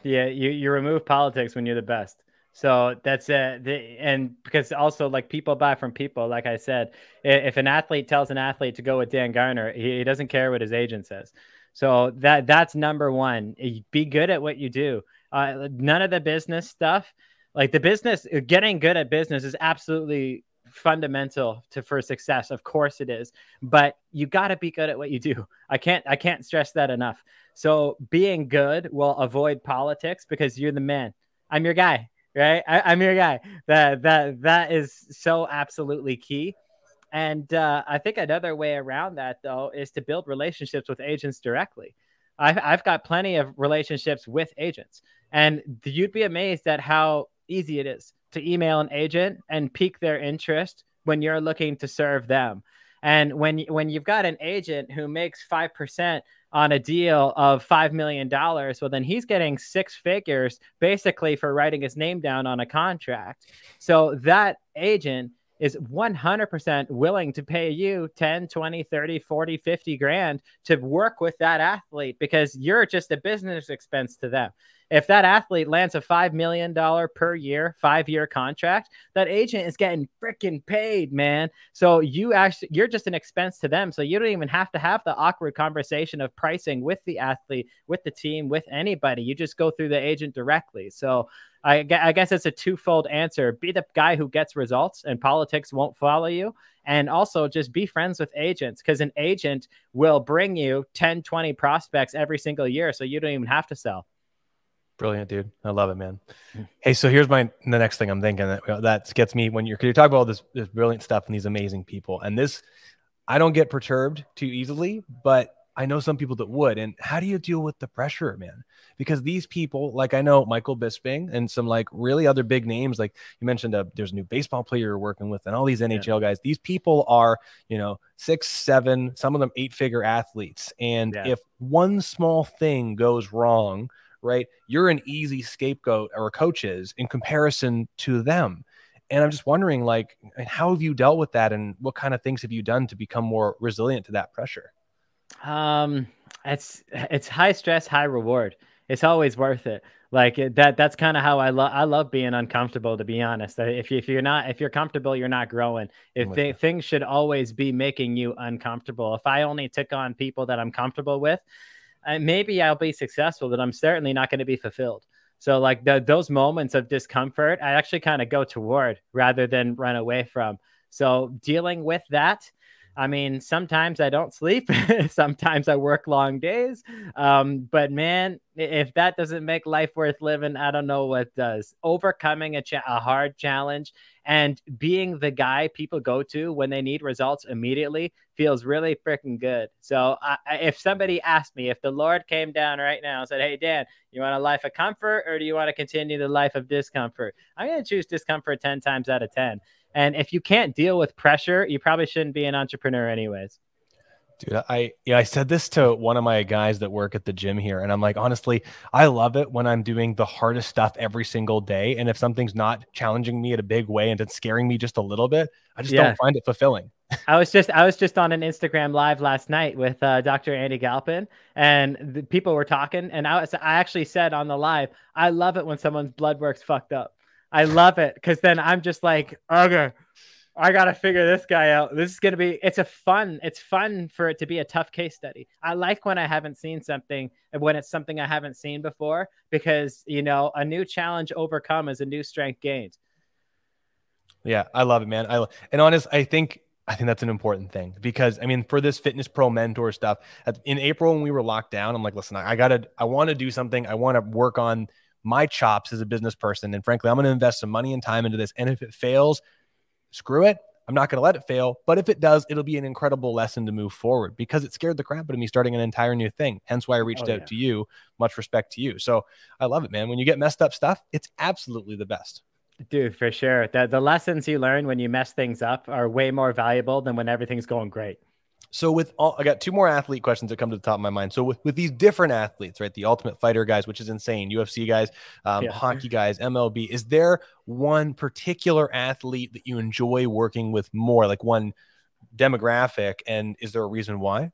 Yeah, you, you remove politics when you're the best. So that's it. And because also, like, people buy from people. Like I said, if an athlete tells an athlete to go with Dan Garner, he, he doesn't care what his agent says. So that that's number one. Be good at what you do. Uh, none of the business stuff, like the business, getting good at business is absolutely fundamental to for success. Of course it is, but you got to be good at what you do. I can't, I can't stress that enough. So being good will avoid politics because you're the man. I'm your guy, right? I, I'm your guy. That, that, that is so absolutely key. And uh, I think another way around that though, is to build relationships with agents directly. I've, I've got plenty of relationships with agents, and you'd be amazed at how easy it is to email an agent and pique their interest when you're looking to serve them. And when, when you've got an agent who makes five percent on a deal of five million dollars, well, then he's getting six figures basically for writing his name down on a contract. So that agent is one hundred percent willing to pay you ten, twenty, thirty, forty, fifty grand to work with that athlete because you're just a business expense to them. If that athlete lands a five million dollars per year, five-year contract, that agent is getting freaking paid, man. So you actually, you're just an expense to them. So you don't even have to have the awkward conversation of pricing with the athlete, with the team, with anybody. You just go through the agent directly. So I, I guess it's a twofold answer. Be the guy who gets results and politics won't follow you. And also just be friends with agents, because an agent will bring you ten, twenty prospects every single year. So you don't even have to sell. Brilliant, dude. I love it, man. Hey, so here's my the next thing I'm thinking that that gets me when you're because you're talking about all this this brilliant stuff and these amazing people. And this, I don't get perturbed too easily, but I know some people that would. And how do you deal with the pressure, man? Because these people, like I know Michael Bisping and some like really other big names, like you mentioned, uh, there's a new baseball player you're working with and all these N H L yeah. guys. These people are, you know, six, seven, some of them eight figure athletes. And yeah. if one small thing goes wrong, right, you're an easy scapegoat or coaches in comparison to them. And I'm just wondering, like, how have you dealt with that? And what kind of things have you done to become more resilient to that pressure? Um, it's, it's high stress, high reward. It's always worth it. Like that, that's kind of how I love, I love being uncomfortable, to be honest. If you, if you're not, if you're comfortable, you're not growing. If they, things should always be making you uncomfortable. If I only took on people that I'm comfortable with, and maybe I'll be successful, but I'm certainly not going to be fulfilled. So like the, those moments of discomfort, I actually kind of go toward rather than run away from. So dealing with that, I mean, sometimes I don't sleep. Sometimes I work long days. Um, but man, if that doesn't make life worth living, I don't know what does. Overcoming a, cha- a hard challenge and being the guy people go to when they need results immediately feels really freaking good. So I, if somebody asked me, if the Lord came down right now and said, hey, Dan, you want a life of comfort or do you want to continue the life of discomfort? I'm going to choose discomfort ten times out of ten. And if you can't deal with pressure, you probably shouldn't be an entrepreneur anyways. Dude, I, yeah, I said this to one of my guys that work at the gym here. And I'm like, honestly, I love it when I'm doing the hardest stuff every single day. And if something's not challenging me in a big way and it's scaring me just a little bit, I just yeah. don't find it fulfilling. I was just I was just on an Instagram live last night with uh, Doctor Andy Galpin, and the people were talking. And I was, I actually said on the live, I love it when someone's blood work's fucked up. I love it because then I'm just like, okay, I got to figure this guy out. This is going to be, it's a fun, it's fun for it to be a tough case study. I like when I haven't seen something and when it's something I haven't seen before, because, you know, a new challenge overcome is a new strength gained. Yeah, I love it, man. I love, and honest, I think I think that's an important thing, because I mean, for this Fitness Pro Mentor stuff in April, when we were locked down, I'm like, listen, I gotta, I want to do something. I want to work on my chops as a business person. And frankly, I'm going to invest some money and time into this. And if it fails, screw it. I'm not going to let it fail. But if it does, it'll be an incredible lesson to move forward, because it scared the crap out of me starting an entire new thing. Hence why I reached oh, out yeah. to you. Much respect to you. So I love it, man. When you get messed up stuff, it's absolutely the best. Dude, for sure. The, the lessons you learn when you mess things up are way more valuable than when everything's going great. So with all, I got two more athlete questions that come to the top of my mind. So with, with these different athletes, right? The Ultimate Fighter guys, which is insane, U F C guys, um, yeah. hockey guys, M L B. Is there one particular athlete that you enjoy working with more, like one demographic? And is there a reason why?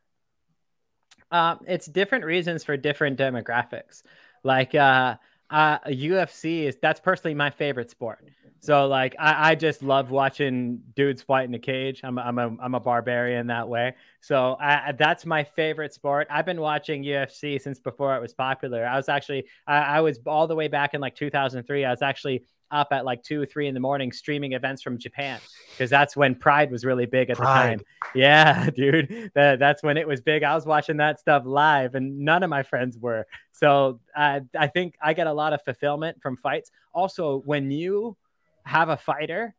Uh, it's different reasons for different demographics. Like, uh, uh, U F C is that's personally my favorite sport. So like, I, I just love watching dudes fight in a cage. I'm, I'm a, I'm a barbarian that way. So I, that's my favorite sport. I've been watching U F C since before it was popular. I was actually, I, I was all the way back in like two thousand three. I was actually up at like two or three in the morning streaming events from Japan, because that's when Pride was really big at Pride. the time. Yeah, dude, that, that's when it was big. I was watching that stuff live and none of my friends were. So I, I think I get a lot of fulfillment from fights. Also, when you have a fighter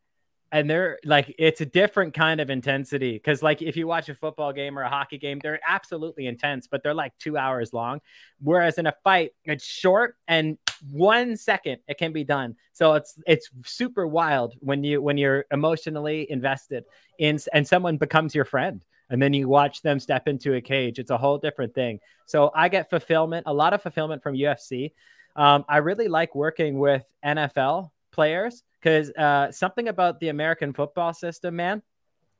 and they're like, it's a different kind of intensity, because like if you watch a football game or a hockey game, they're absolutely intense, but they're like two hours long, whereas in a fight it's short and one second it can be done. So it's it's super wild when you when you're emotionally invested in and someone becomes your friend, and then you watch them step into a cage. It's a whole different thing. So I get fulfillment a lot of fulfillment from U F C. um I really like working with N F L players, because uh, something about the American football system, man,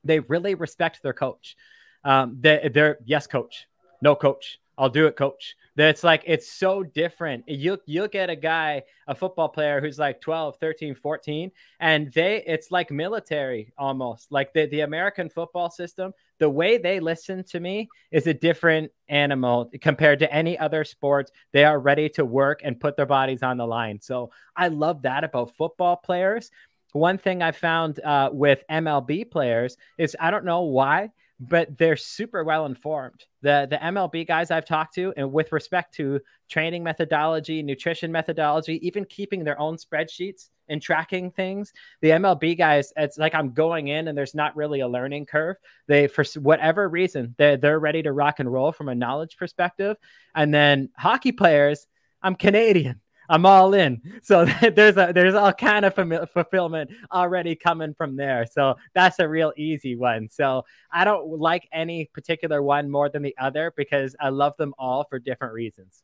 they really respect their coach. Um, they, they're, yes, coach, no coach, I'll do it, coach. That's like, it's so different. You'll, you'll get a guy, a football player who's like twelve, thirteen, fourteen, and they, it's like military almost. Like the, the American football system, the way they listen to me is a different animal compared to any other sports. They are ready to work and put their bodies on the line. So I love that about football players. One thing I found uh, with M L B players is, I don't know why, but they're super well informed. The the M L B guys I've talked to, and with respect to training methodology, nutrition methodology, even keeping their own spreadsheets and tracking things, the M L B guys, it's like I'm going in and there's not really a learning curve. They, for whatever reason, they're, they're ready to rock and roll from a knowledge perspective. And then hockey players, I'm Canadian, I'm all in. So there's a, there's all kind of fam- fulfillment already coming from there. So that's a real easy one. So I don't like any particular one more than the other, because I love them all for different reasons.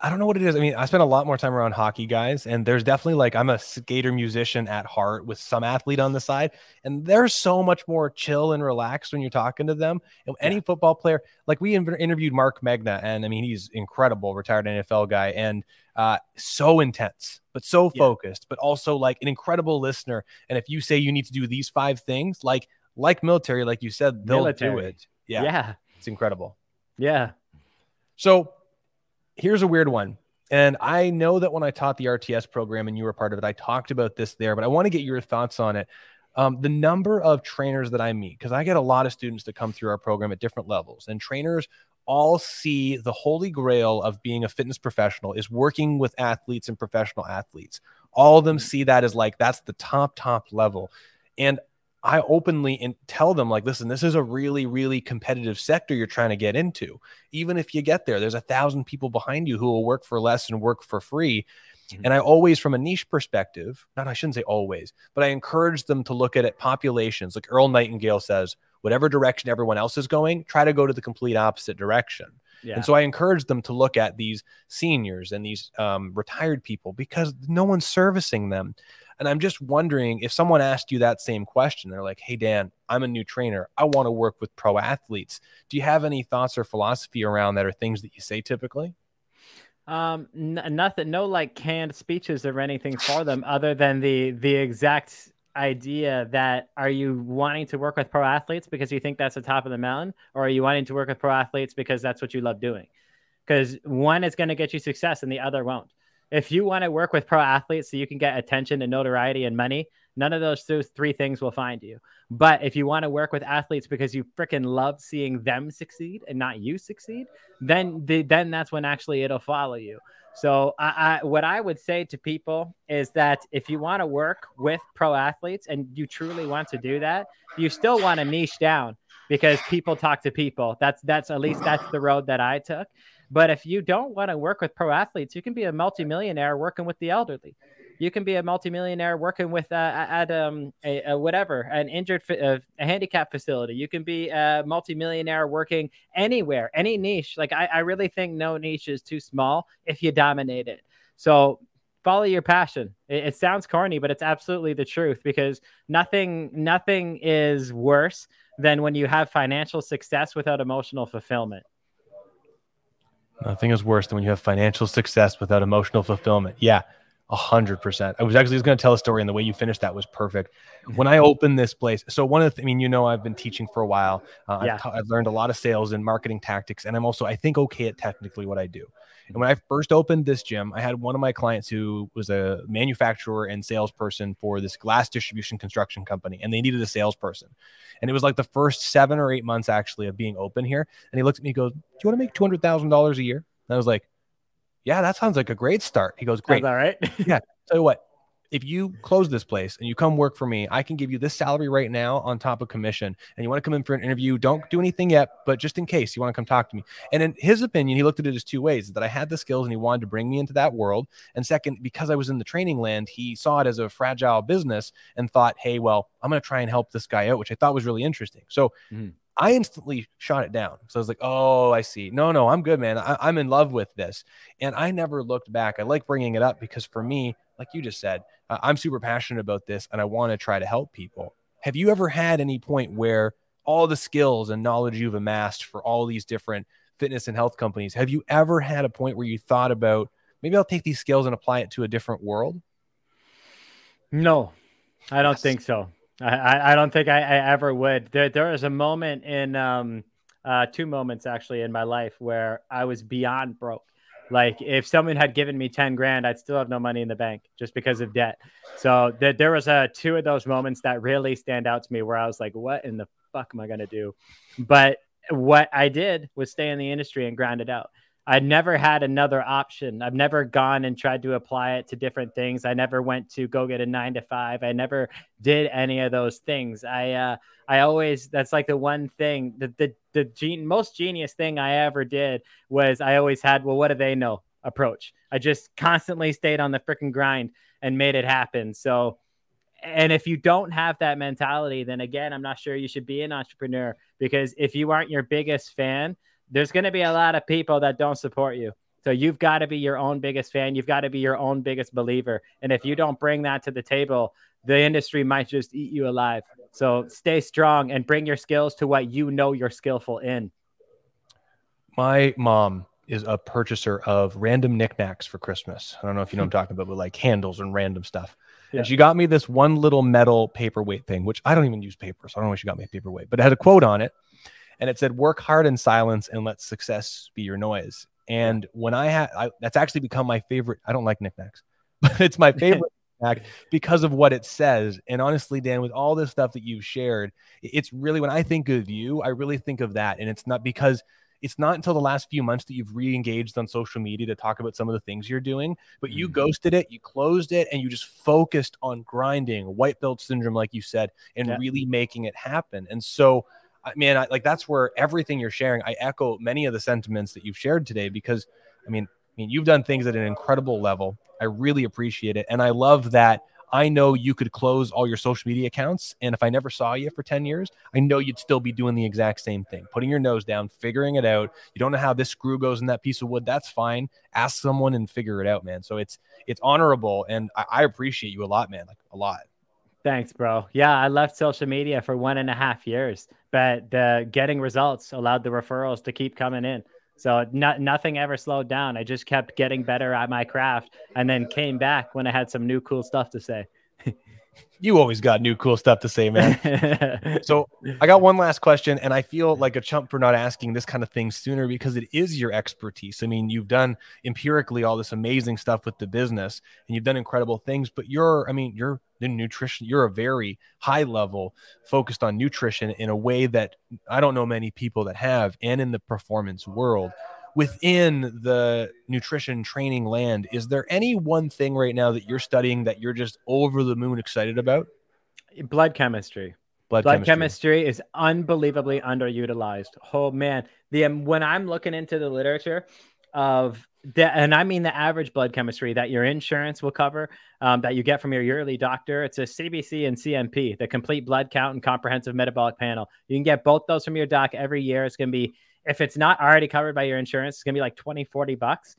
I don't know what it is. I mean, I spend a lot more time around hockey guys, and there's definitely like, I'm a skater musician at heart with some athlete on the side, and they're so much more chill and relaxed when you're talking to them. And any yeah. football player, like we interviewed Mark Megna, and I mean, he's incredible, retired N F L guy, and uh, so intense, but so focused, yeah. but also like an incredible listener. And if you say you need to do these five things, like, like military, like you said, they'll military. do it. Yeah. yeah. It's incredible. Yeah. So here's a weird one. And I know that when I taught the R T S program and you were part of it, I talked about this there, but I want to get your thoughts on it. Um, the number of trainers that I meet, because I get a lot of students that come through our program at different levels, and trainers all see the holy grail of being a fitness professional is working with athletes and professional athletes. All of them see that as like, that's the top, top level. And I openly and tell them like, listen, this is a really, really competitive sector you're trying to get into. Even if you get there, there's a thousand people behind you who will work for less and work for free. Mm-hmm. And I always, from a niche perspective, not, I shouldn't say always, but I encourage them to look at it populations. Like Earl Nightingale says, whatever direction everyone else is going, try to go to the complete opposite direction. Yeah. And so I encourage them to look at these seniors and these um, retired people, because no one's servicing them. And I'm just wondering if someone asked you that same question, they're like, hey, Dan, I'm a new trainer, I want to work with pro athletes. Do you have any thoughts or philosophy around that, or things that you say typically? Um, n- nothing, no like canned speeches or anything for them other than the, the exact idea that, are you wanting to work with pro athletes because you think that's the top of the mountain, or are you wanting to work with pro athletes because that's what you love doing? Because one is going to get you success and the other won't. If you want to work with pro athletes so you can get attention and notoriety and money, None of those three things will find you. But if you want to work with athletes because you freaking love seeing them succeed and not you succeed, then the, then that's when actually it'll follow you. So I, I, what I would say to people is that if you want to work with pro athletes and you truly want to do that, you still want to niche down because people talk to people. That's that's at least that's the road that I took. But if you don't want to work with pro athletes, you can be a multimillionaire working with the elderly. You can be a multimillionaire working with uh, at um, a, a whatever, an injured, a, a handicap facility. You can be a multimillionaire working anywhere, any niche. Like I, I really think no niche is too small if you dominate it. So follow your passion. It, it sounds corny, but it's absolutely the truth because nothing, nothing is worse than when you have financial success without emotional fulfillment. Nothing is worse than when you have financial success without emotional fulfillment. Yeah. A hundred percent. I was actually just going to tell a story, and the way you finished that was perfect. When I opened this place, so one of the, th- I mean, you know, I've been teaching for a while. Uh, yeah. I've, ta- I've learned a lot of sales and marketing tactics, and I'm also, I think, okay at technically what I do. And when I first opened this gym, I had one of my clients who was a manufacturer and salesperson for this glass distribution construction company, and they needed a salesperson. And it was like the first seven or eight months actually of being open here. And he looked at me, he goes, "Do you want to make two hundred thousand dollars a year?" And I was like, "Yeah, that sounds like a great start." He goes, "Great. All right." Yeah. Tell you what, if you close this place and you come work for me, I can give you this salary right now on top of commission. And you want to come in for an interview, don't do anything yet, but just in case you want to come talk to me. And in his opinion, he looked at it as two ways: that I had the skills and he wanted to bring me into that world. And second, because I was in the training land, he saw it as a fragile business and thought, hey, well, I'm going to try and help this guy out, which I thought was really interesting. So mm. I instantly shot it down. So I was like, oh, I see. No, no, I'm good, man. I, I'm in love with this. And I never looked back. I like bringing it up because for me, like you just said, uh, I'm super passionate about this and I want to try to help people. Have you ever had any point where all the skills and knowledge you've amassed for all these different fitness and health companies, have you ever had a point where you thought about, maybe I'll take these skills and apply it to a different world? No, I don't yes. think so. I, I don't think I, I ever would. There there was a moment in um uh two moments actually in my life where I was beyond broke. Like if someone had given me ten grand, I'd still have no money in the bank just because of debt. So there there was a two of those moments that really stand out to me where I was like, what in the fuck am I gonna do? But what I did was stay in the industry and grind it out. I never had another option. I've never gone and tried to apply it to different things. I never went to go get a nine to five. I never did any of those things. I, uh, I always, that's like the one thing that the, the, the gen- most genius thing I ever did was I always had, well, what do they know approach? I just constantly stayed on the freaking grind and made it happen. So, and if you don't have that mentality, then again, I'm not sure you should be an entrepreneur, because if you aren't your biggest fan, there's going to be a lot of people that don't support you. So you've got to be your own biggest fan. You've got to be your own biggest believer. And if you don't bring that to the table, the industry might just eat you alive. So stay strong and bring your skills to what you know you're skillful in. My mom is a purchaser of random knickknacks for Christmas. I don't know if you know what I'm talking about, but like handles and random stuff. Yeah. And she got me this one little metal paperweight thing, which I don't even use paper, so I don't know why she got me a paperweight, but it had a quote on it. And it said, "Work hard in silence and let success be your noise." And when I had, I, that's actually become my favorite. I don't like knickknacks, but it's my favorite knickknack because of what it says. And honestly, Dan, with all this stuff that you've shared, it's really, when I think of you, I really think of that. And it's not because it's not until the last few months that you've re-engaged on social media to talk about some of the things you're doing, but you ghosted it, you closed it, and you just focused on grinding, white belt syndrome, like you said, and yeah. really making it happen. And so, man, I, like that's where everything you're sharing, I echo many of the sentiments that you've shared today, because I mean, I mean, you've done things at an incredible level. I really appreciate it. And I love that. I know you could close all your social media accounts. And if I never saw you for ten years, I know you'd still be doing the exact same thing, putting your nose down, figuring it out. You don't know how this screw goes in that piece of wood. That's fine. Ask someone and figure it out, man. So it's, it's honorable. And I, I appreciate you a lot, man, like a lot. Thanks, bro. Yeah, I left social media for one and a half years, but the getting results allowed the referrals to keep coming in. So not, nothing ever slowed down. I just kept getting better at my craft and then came back when I had some new cool stuff to say. You always got new cool stuff to say, man. So I got one last question, and I feel like a chump for not asking this kind of thing sooner because it is your expertise. I mean, you've done empirically all this amazing stuff with the business, and you've done incredible things, but you're, I mean, you're in nutrition. You're a very high level focused on nutrition in a way that I don't know many people that have, and in the performance world. Within the nutrition training land, is there any one thing right now that you're studying that you're just over the moon excited about? Blood chemistry. Blood, blood chemistry. chemistry is unbelievably underutilized. Oh man, the um, when I'm looking into the literature of the, and I mean the average blood chemistry that your insurance will cover, um, that you get from your yearly doctor, it's a C B C and C M P, the Complete Blood Count and Comprehensive Metabolic Panel. You can get both those from your doc every year. It's going to be, if it's not already covered by your insurance, it's going to be like twenty, forty bucks.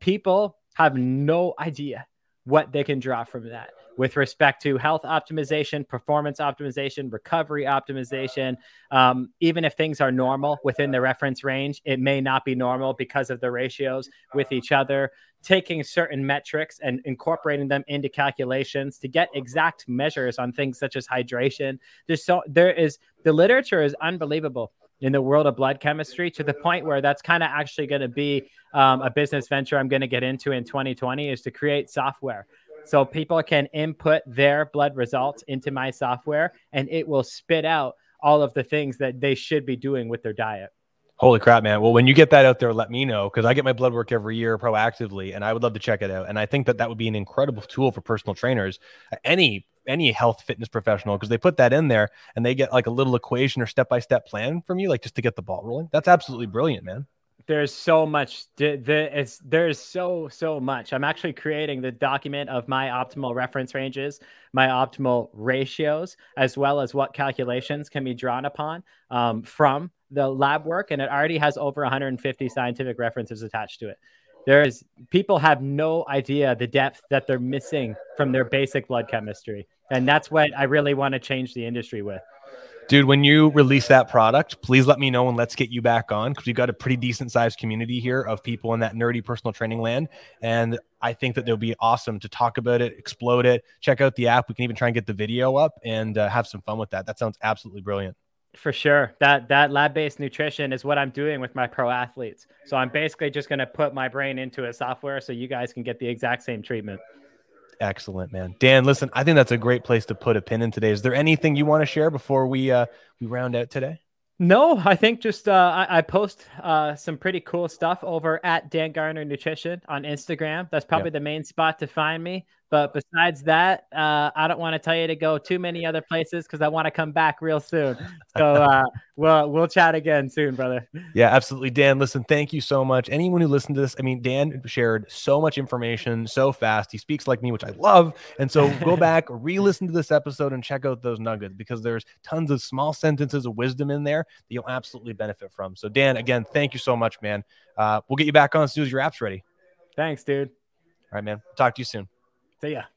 People have no idea what they can draw from that with respect to health optimization, performance optimization, recovery optimization. Um, even if things are normal within the reference range, it may not be normal because of the ratios with each other. Taking certain metrics and incorporating them into calculations to get exact measures on things such as hydration. There's so there is the literature is unbelievable in the world of blood chemistry, to the point where that's kind of actually going to be um, a business venture I'm going to get into in twenty twenty, is to create software. So people can input their blood results into my software, and it will spit out all of the things that they should be doing with their diet. Holy crap, man. Well, when you get that out there, let me know, because I get my blood work every year proactively, and I would love to check it out. And I think that that would be an incredible tool for personal trainers, any any health fitness professional, because they put that in there and they get like a little equation or step-by-step plan from you, like just to get the ball rolling. That's absolutely brilliant, man. There's so much. There's, there's so, so much. I'm actually creating the document of my optimal reference ranges, my optimal ratios, as well as what calculations can be drawn upon um, from the lab work. And it already has over one hundred fifty scientific references attached to it. There is, people have no idea the depth that they're missing from their basic blood chemistry. And that's what I really want to change the industry with. Dude, when you release that product, please let me know and let's get you back on, because we've got a pretty decent sized community here of people in that nerdy personal training land. And I think that they'll be awesome to talk about it, explode it, check out the app. We can even try and get the video up and uh, have some fun with that. That sounds absolutely brilliant. For sure. That that lab-based nutrition is what I'm doing with my pro athletes. So I'm basically just going to put my brain into a software so you guys can get the exact same treatment. Excellent, man. Dan, listen, I think that's a great place to put a pin in today. Is there anything you want to share before we uh, we round out today? No, I think just uh, I, I post uh, some pretty cool stuff over at Dan Garner Nutrition on Instagram. That's probably yep. the main spot to find me. But besides that, uh, I don't want to tell you to go too many other places because I want to come back real soon. So uh, we'll we'll chat again soon, brother. Yeah, absolutely. Dan, listen, thank you so much. Anyone who listened to this, I mean, Dan shared so much information so fast. He speaks like me, which I love. And so go back, re-listen to this episode and check out those nuggets, because there's tons of small sentences of wisdom in there that you'll absolutely benefit from. So Dan, again, thank you so much, man. Uh, we'll get you back on as soon as your app's ready. Thanks, dude. All right, man. Talk to you soon. See ya.